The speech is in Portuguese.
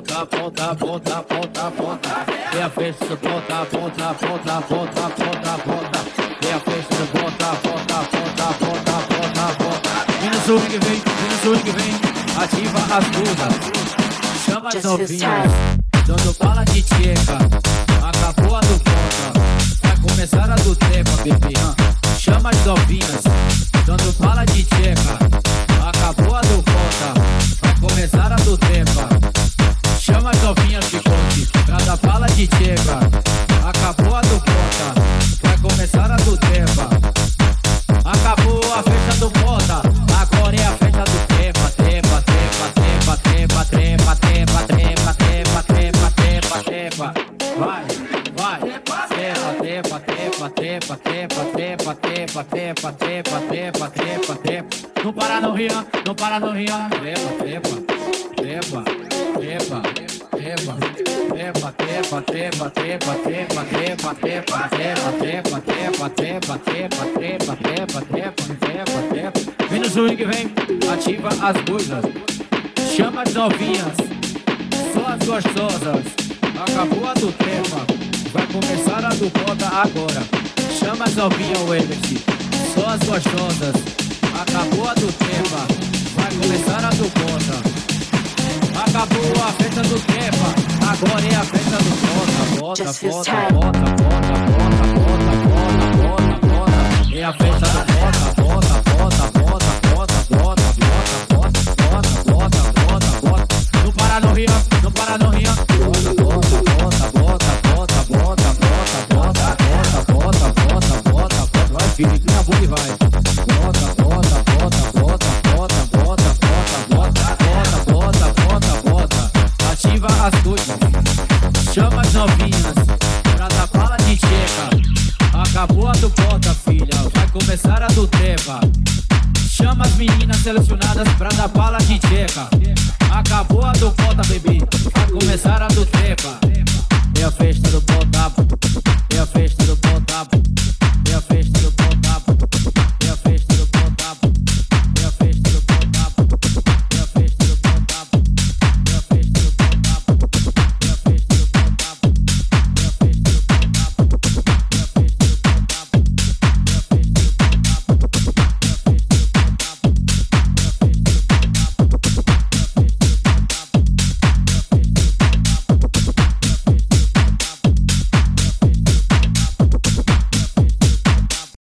ponta, ponta, ponta, ponta, ponta. Vem a frente do ponta, ponta, ponta, ponta, ponta, ponta. Vem a frente do ponta, ponta, ponta, ponta, ponta, ponta. Vem no sul que vem, vem no sul que vem. Ativa as curvas, chama as novinhas. Dando bala de tcheca, acabou a do ponta. Vai começar a do tempo, bebê. Chama as novinhas, dando bala de tcheca, acabou a do ponta. Começar a do tempo, chama as novinhas que conte, cada bala de chega, acabou a do ponta, vai começar a do tempo, acabou a festa do ponta, agora é a festa do tempo, tempa, tempa, tempa, tempa, tempa, tempa, tempa, tempa, tempa, tempa, vai, vai, tempa, tempa, tempa, tempa, tempa, tempa, tempa, tempa, tempa, tempa, tempa, tempa. Não para no rio, não para no rio. Trepa, trepa, trepa, trepa, trepa, trepa, trepa, trepa, trepa, trepa, trepa, trepa, trepa, trepa, trepa, trepa, trepa, trepa, trepa, trepa, trepa. Vem no swing, vem, ativa as coisas. Chama as novinhas, só as gostosas. Acabou a do tema, vai começar a do bota agora. Chama as novinhas, Webert, só as gostosas. Acabou a do tempo, vai começar a do conta. Acabou a festa do tempo, agora é a festa do conta. Bota, bota, bota, bota, bota, bota, bota, bota, bota. É a festa do bota, bota, bota, bota, bota, bota, bota, bota, bota, bota, bota. Não para no rio, não para no rio. Bota, bota, bota, bota, bota, bota, bota, bota, bota, bota, bota, bota. Vai, Felipe, na boca e vai. Chama as novinhas, pra dar bala de checa. Acabou a do bota, filha, vai começar a do trepa. Chama as meninas selecionadas pra dar bala de checa. Acabou a do bota, bebê, vai começar a do trepa. É a festa do bota.